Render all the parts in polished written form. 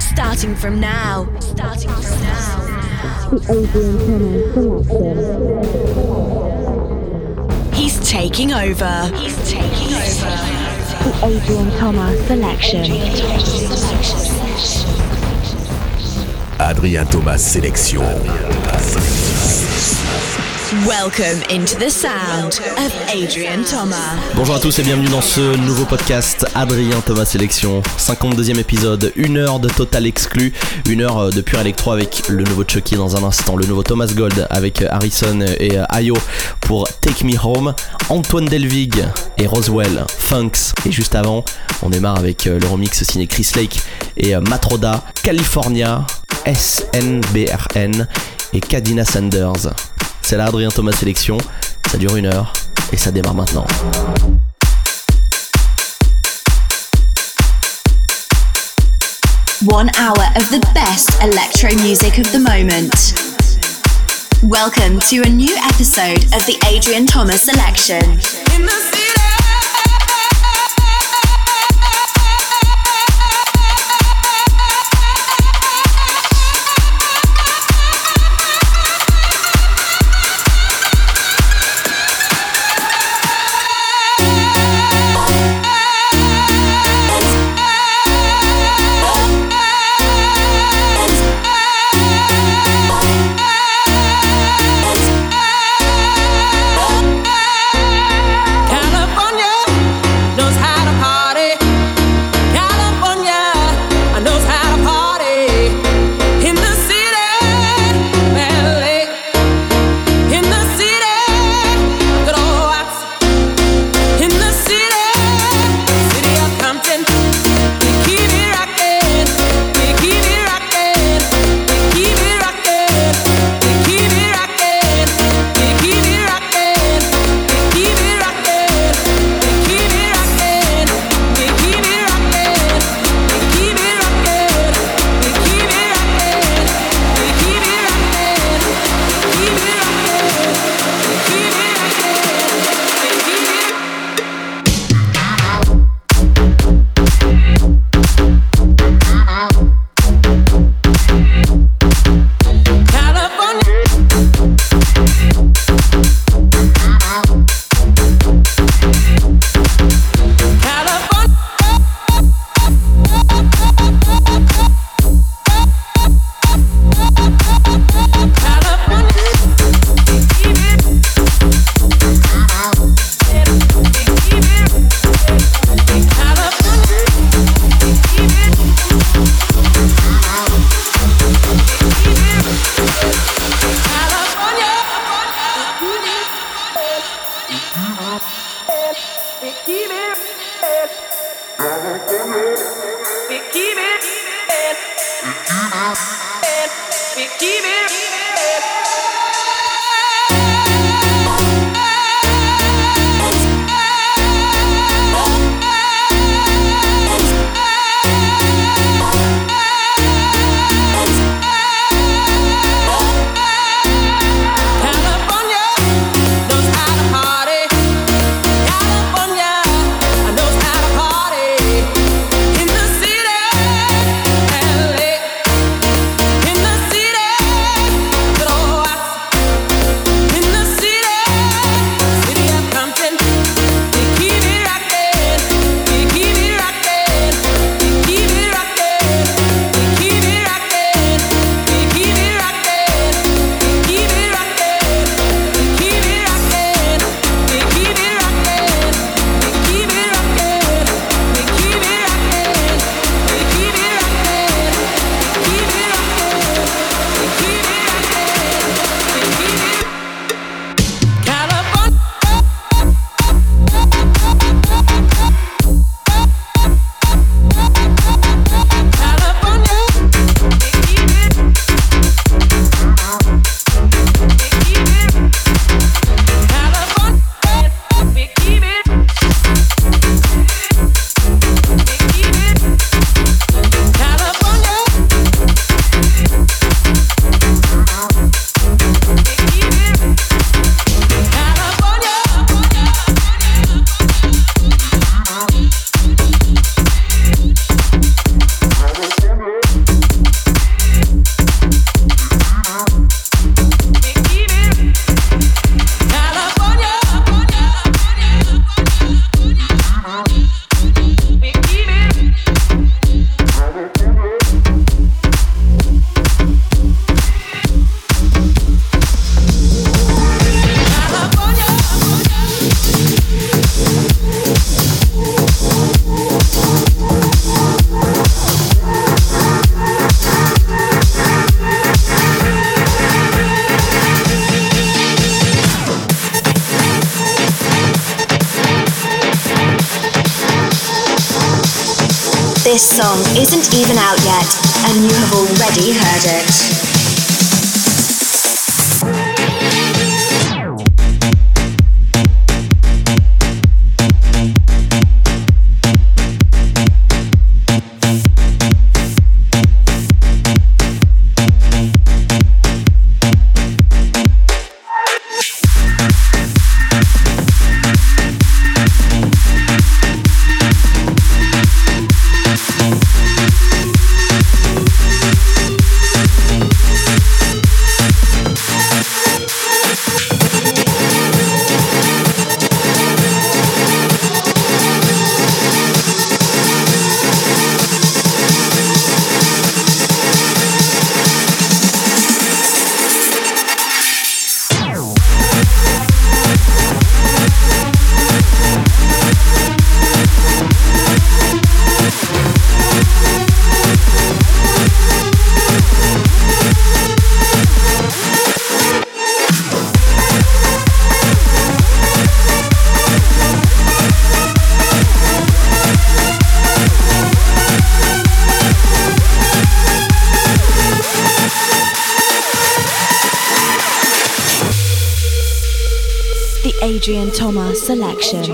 Starting from now. The Adrien Thomas selection. He's taking over. The Adrien Thomas selection. Welcome into the sound of Adrien Thomas. Bonjour à tous et bienvenue dans ce nouveau podcast Adrien Thomas Sélection. 52e épisode, 1 heure de total exclu, 1 heure de pure électro avec le nouveau Chucky dans un instant, le nouveau Thomas Gold avec Harrison et Ayo pour Take Me Home, Antoine Delvig et Roswell, Funks. Et juste avant, on démarre avec le remix signé Chris Lake et Matroda, California, SNBRN et Kadina Sanders. C'est la Adrien Thomas Sélection, ça dure 1 heure et ça démarre maintenant. One hour of the best electro music of the moment. Welcome to a new episode of the Adrien Thomas Selection. This song isn't even out yet, and you have already heard it. Adrien Thomas selection.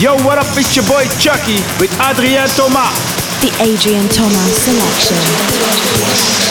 Yo, what up, it's your boy Chucky with Adrien Thomas. The Adrien Thomas selection.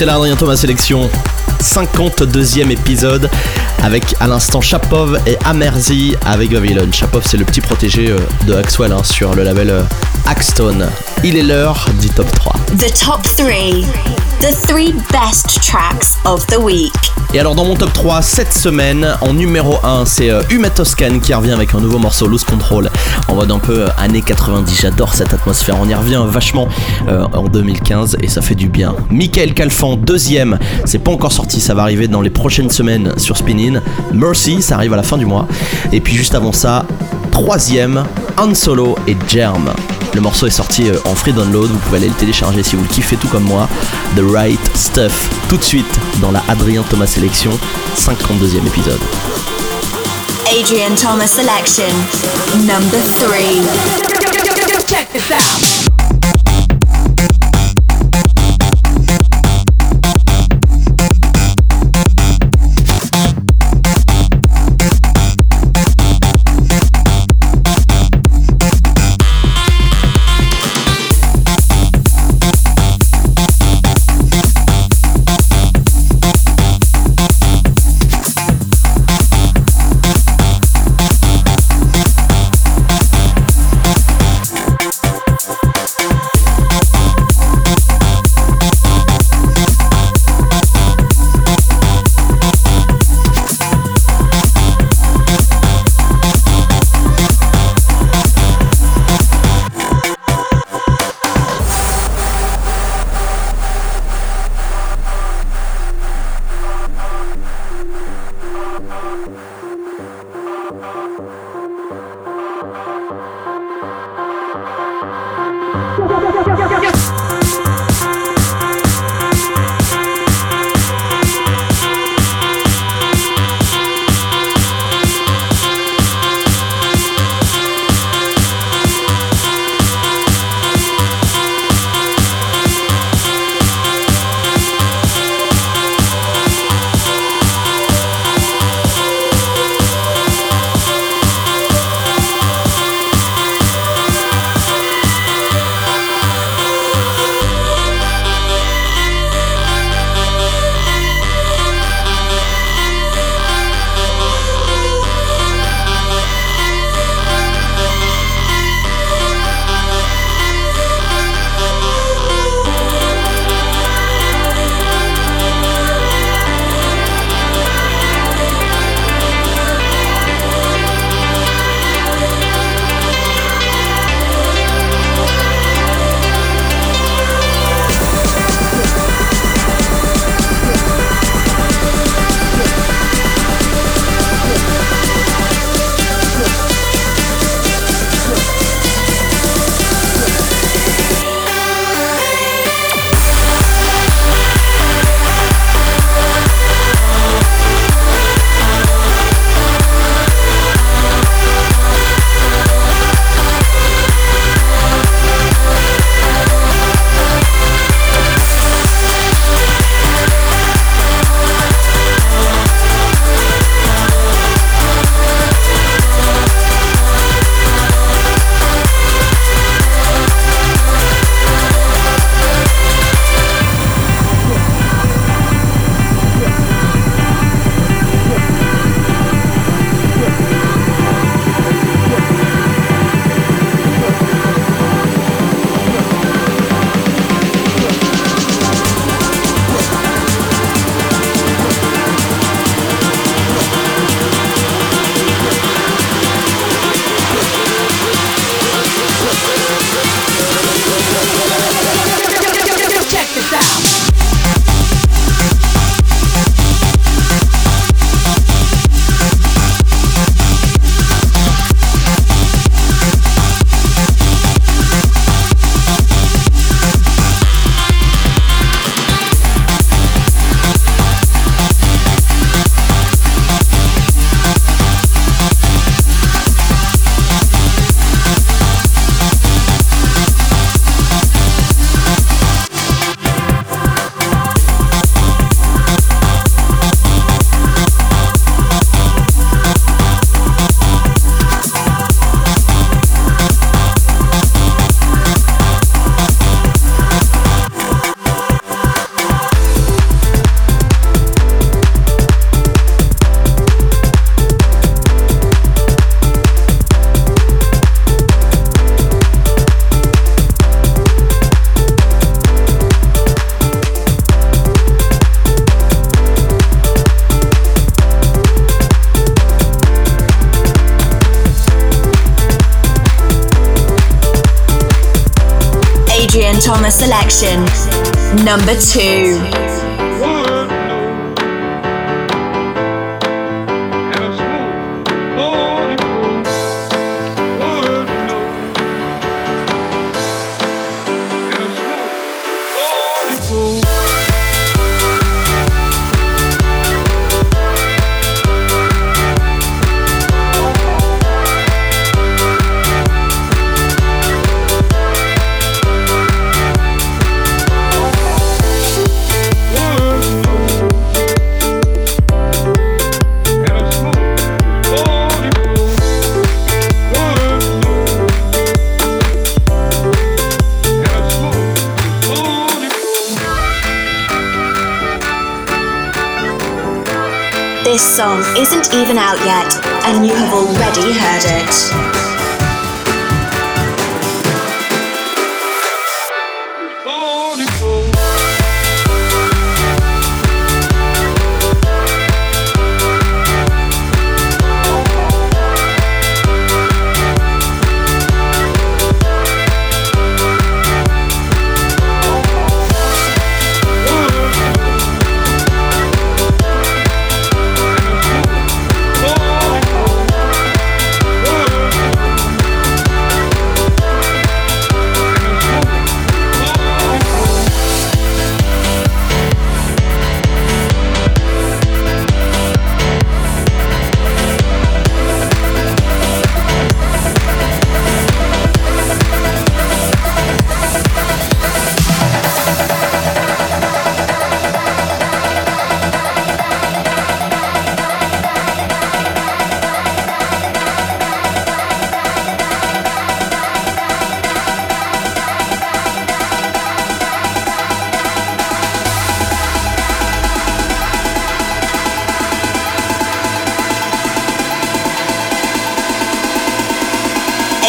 c'est l'Adrien Thomas Sélection, 52e épisode, avec à l'instant Chapov et Amersi avec Babylon. Chapov, c'est le petit protégé de Axwell hein, sur le label Axtone. Il est l'heure du top 3. The top 3. The 3 best tracks of the week. Et alors dans mon top 3 cette semaine, en numéro 1, c'est Umetoscan qui revient avec un nouveau morceau Loose Control en mode un peu années 90. J'adore cette atmosphère, on y revient vachement en 2015 et ça fait du bien. Mickaël Calfan, deuxième, c'est pas encore sorti, ça va arriver dans les prochaines semaines sur Spinnin'. Mercy, ça arrive à la fin du mois. Et puis juste avant ça, troisième, Han Solo et Germ. Le morceau est sorti en free download, vous pouvez aller le télécharger si vous le kiffez tout comme moi. The Right Stuff, tout de suite dans la Adrien Thomas Sélection, 52e épisode. Adrien Thomas Selection, number 3. Check this out. Thomas selection, number 2. This song isn't even out yet, and you have already heard it.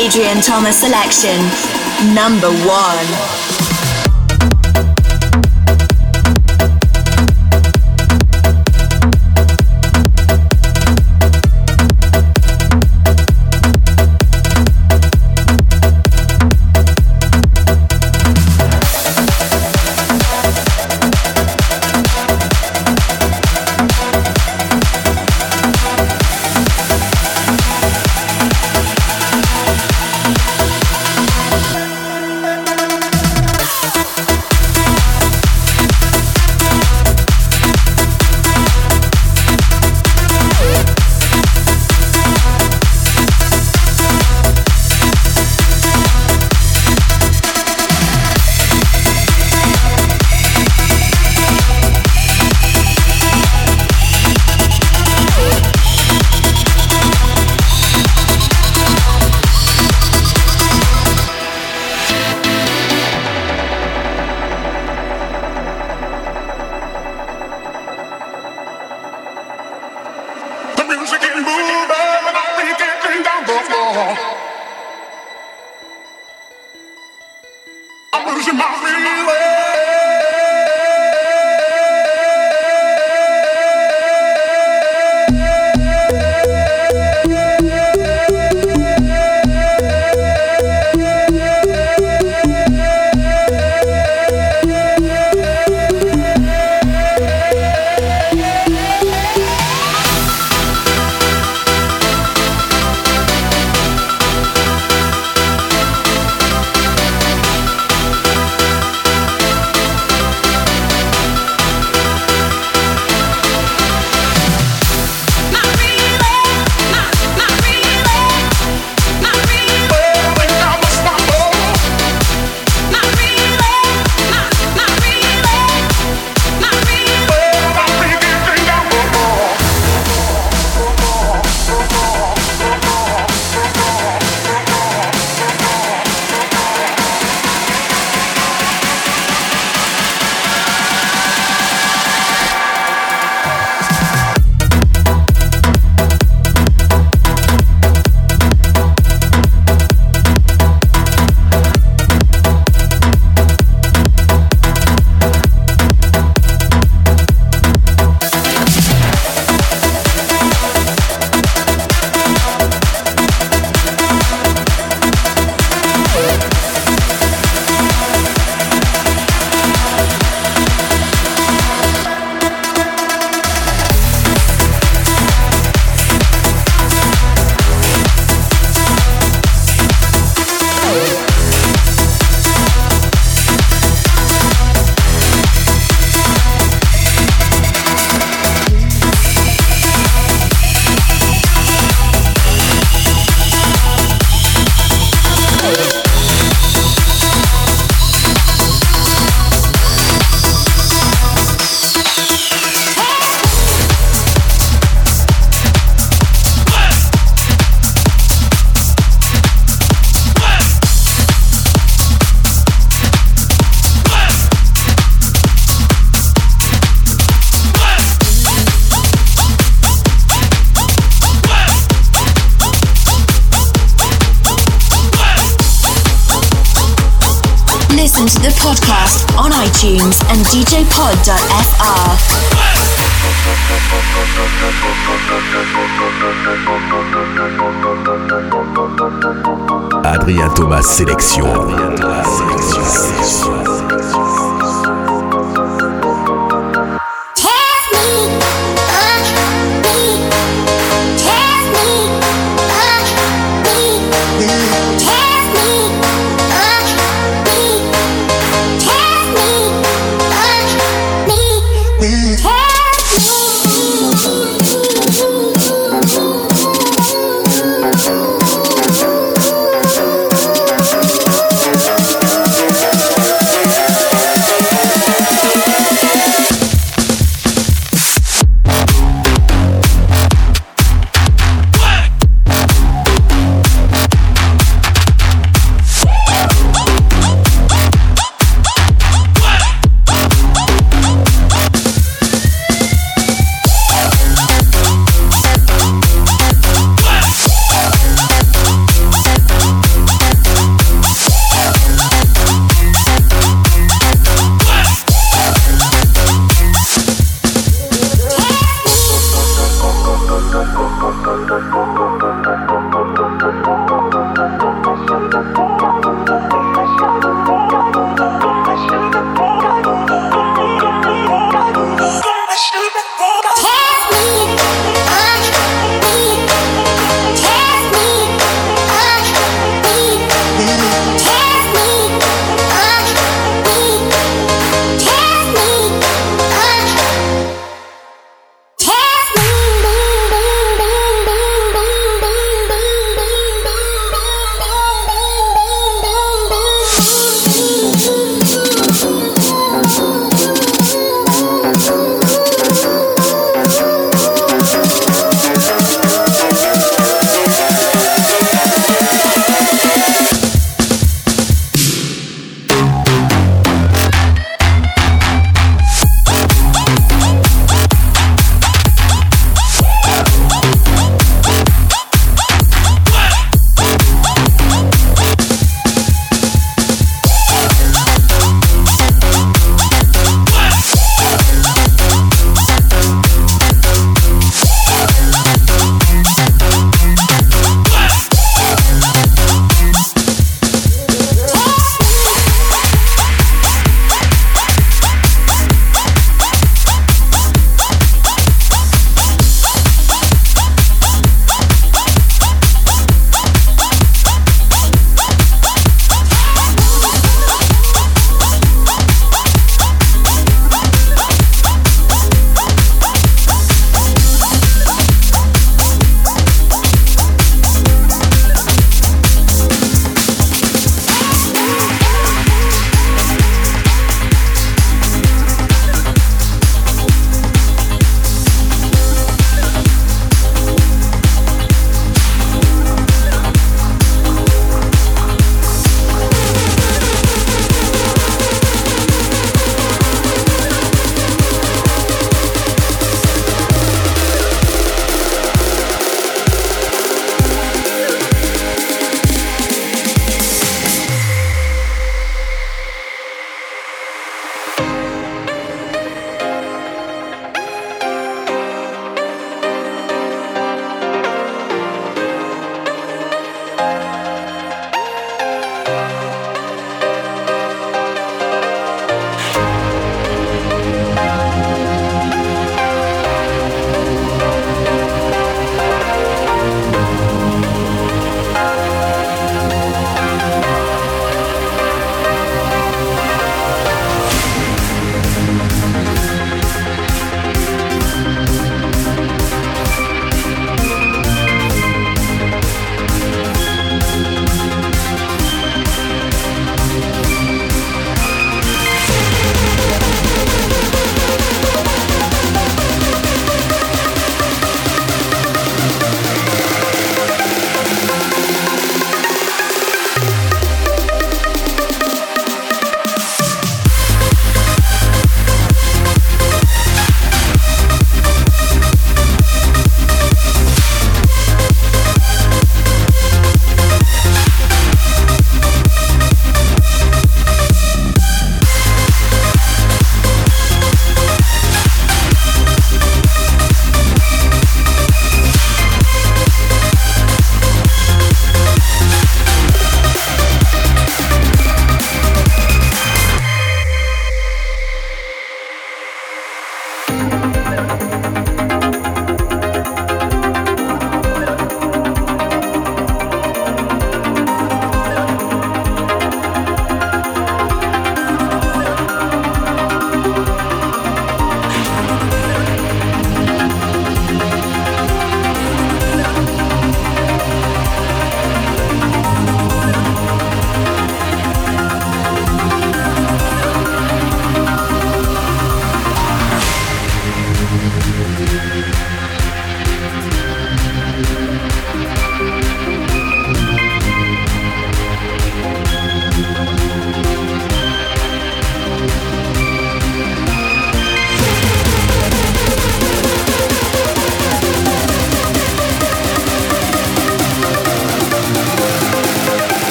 Adrien Thomas selection, number 1. the podcast on iTunes and djpod.fr. Adrien Thomas Sélection.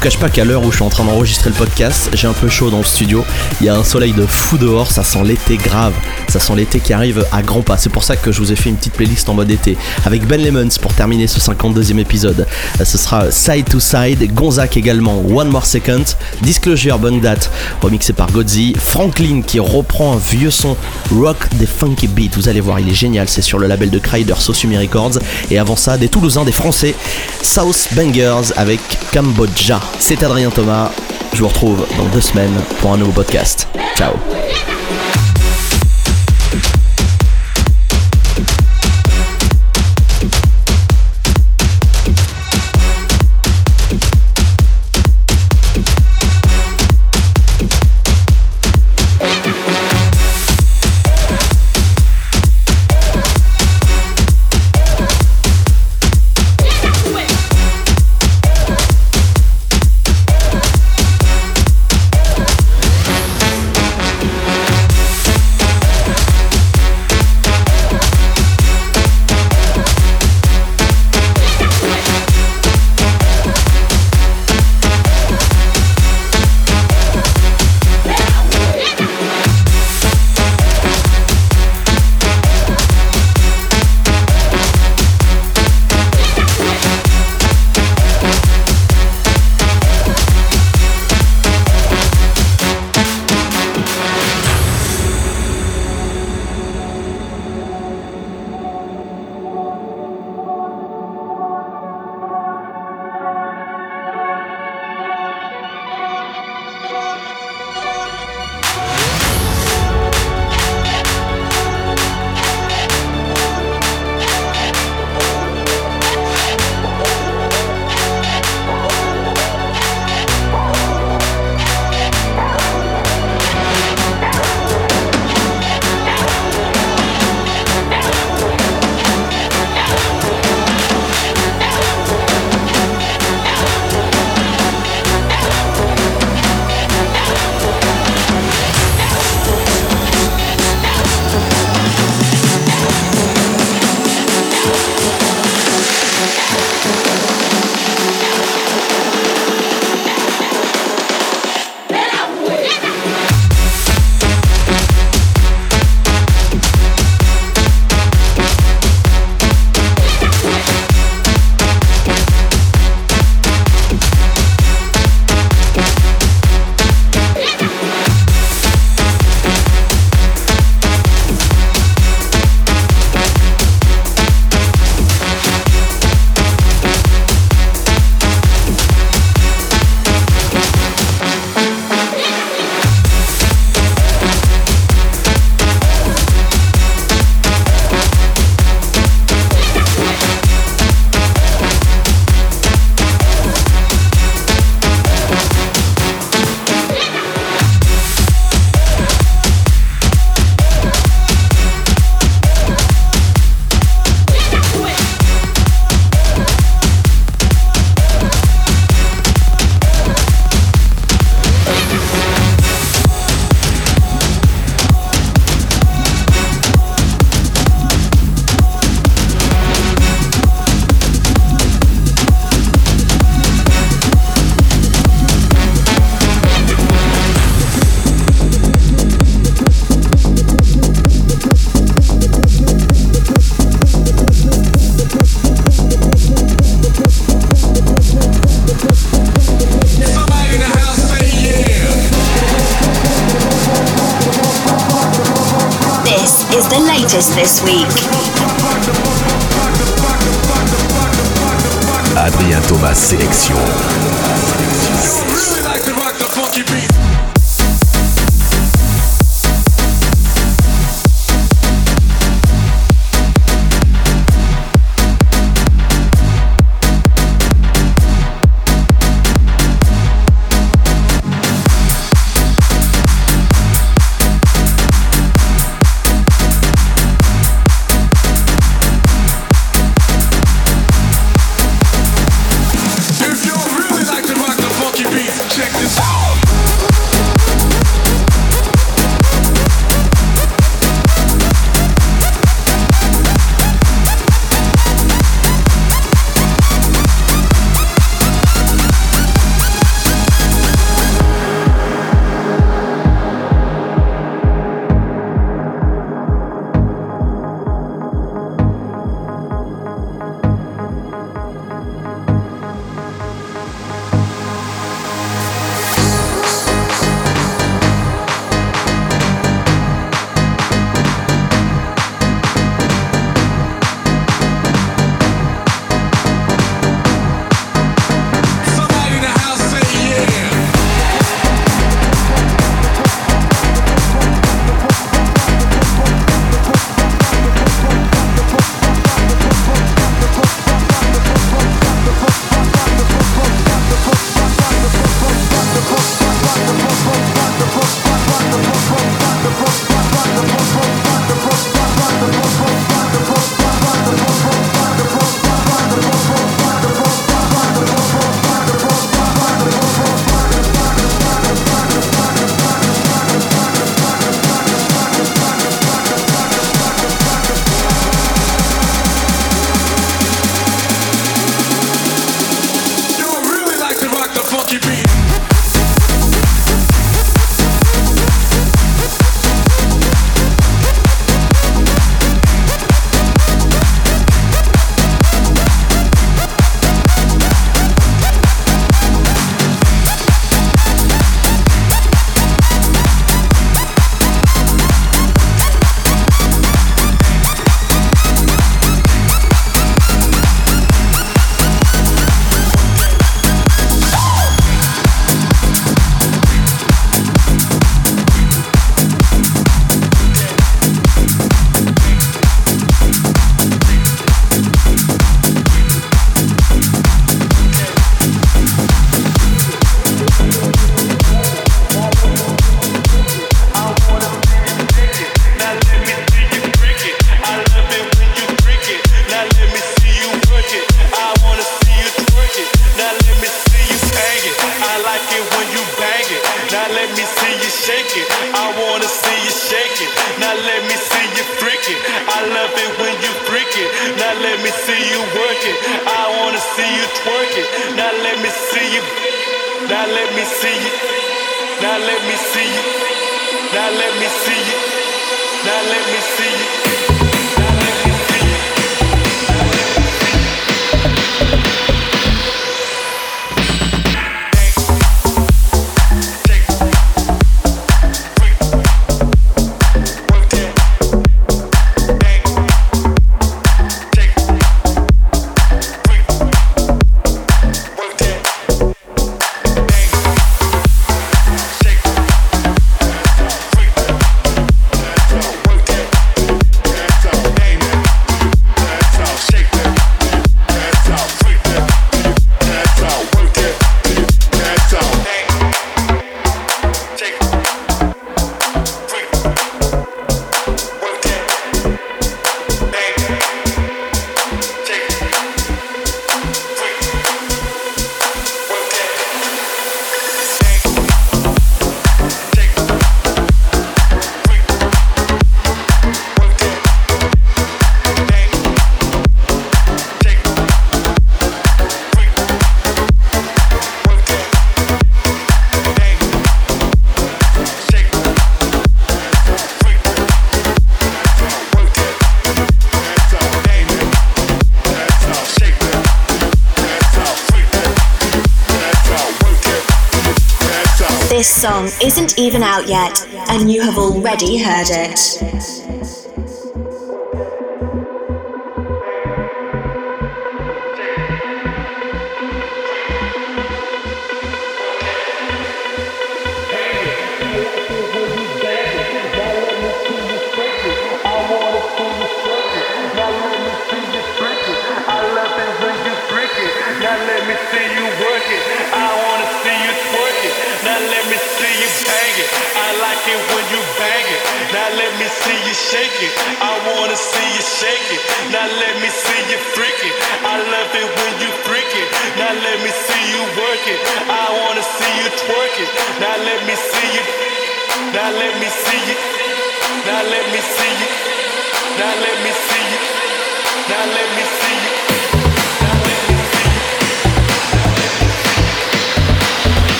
vous cache pas qu'à l'heure où je suis en train d'enregistrer le podcast, j'ai un peu chaud dans le studio. Il y a un soleil de fou dehors, ça sent l'été grave. Ça sent l'été qui arrive à grands pas. C'est pour ça que je vous ai fait une petite playlist en mode été avec Ben Lemons pour terminer ce 52e épisode. Ce sera Side to Side, Gonzac également, One More Second, Disclosure, bonne date, remixé par Godzi, Franklin qui reprend un vieux son rock des funky beats. Vous allez voir, il est génial, c'est sur le label de Crider, Sossumir Records. Et avant ça, des Toulousains, des Français, South Bangers avec Cambodja. C'est Adrien Thomas, je vous retrouve dans 2 semaines pour un nouveau podcast. Ciao. This week, Adrien Thomas sélection. Check this out. lick it. I wanna see you shake it. Now let me see you freak it. I love it when you freak it. Now let me see you work it. I wanna see you twerk it. Now let me see you. Now let me see you. Now let me see you. Now let me see you. Now let me see you. Now let me see you. Now let me see you. Isn't even out yet, and you have already heard it.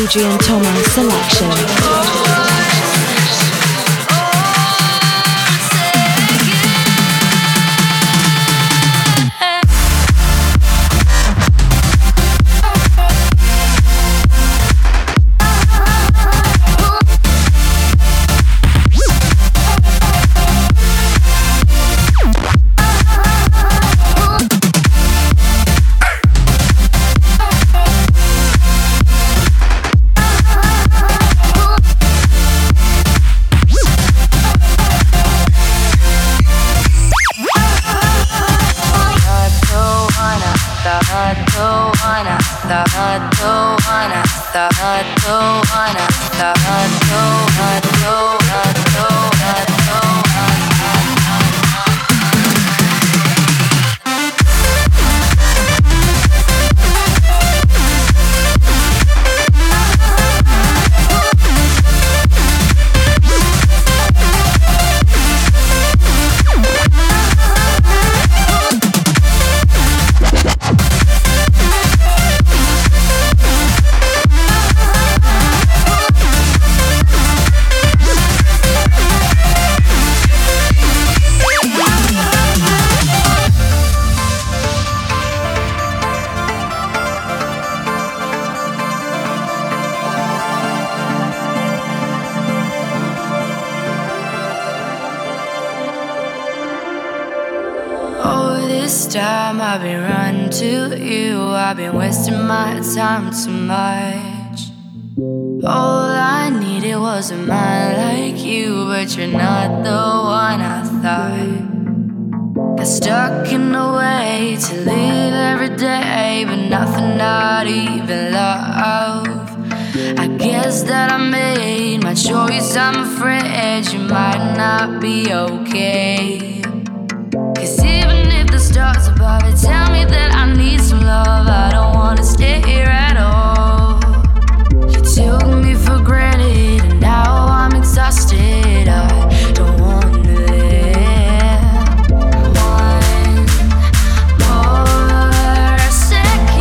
Adrien Thomas selection. Oh, this time I've been running to you. I've been wasting my time too much. All I needed was a man like you, but you're not the one I thought. Got stuck in a way to live every day, but nothing, not even love. I guess that I made my choice, I'm afraid you might not be okay. Cause even if the stars above it tell me that I need some love, I don't wanna stay here at all. You took me for granted and now I'm exhausted. I don't wanna live one more second.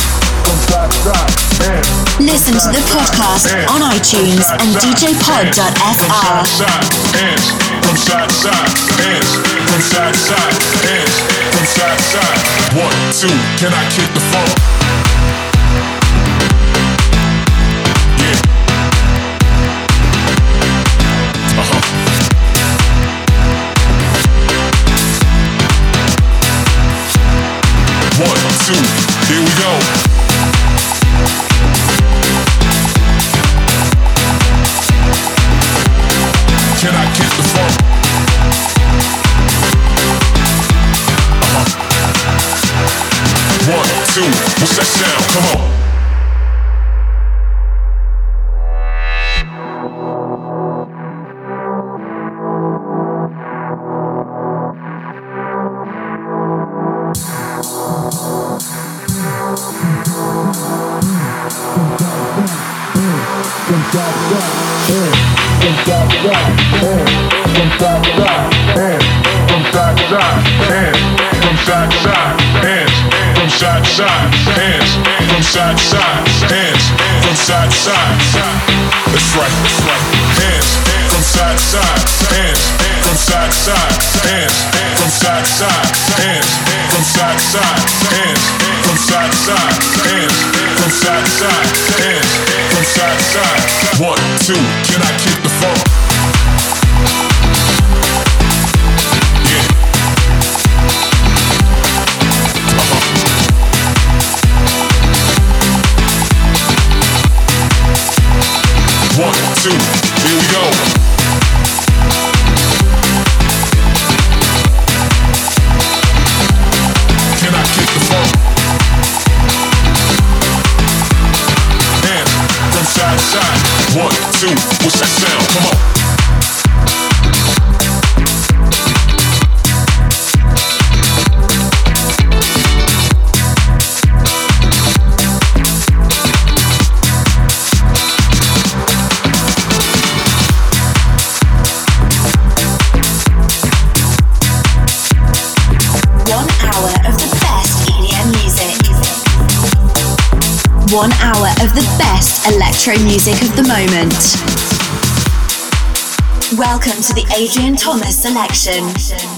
Oh, one more second. Listen to the podcast on iTunes and DJPod.fr. 1, 2, can I kick the floor? Here we go. Can I kick the phone? Uh-huh. 1, 2, what's that sound? Come on. Hands from side to side. 1, 2, can I kick the phone? Music of the moment. Welcome to the Adrien Thomas selection.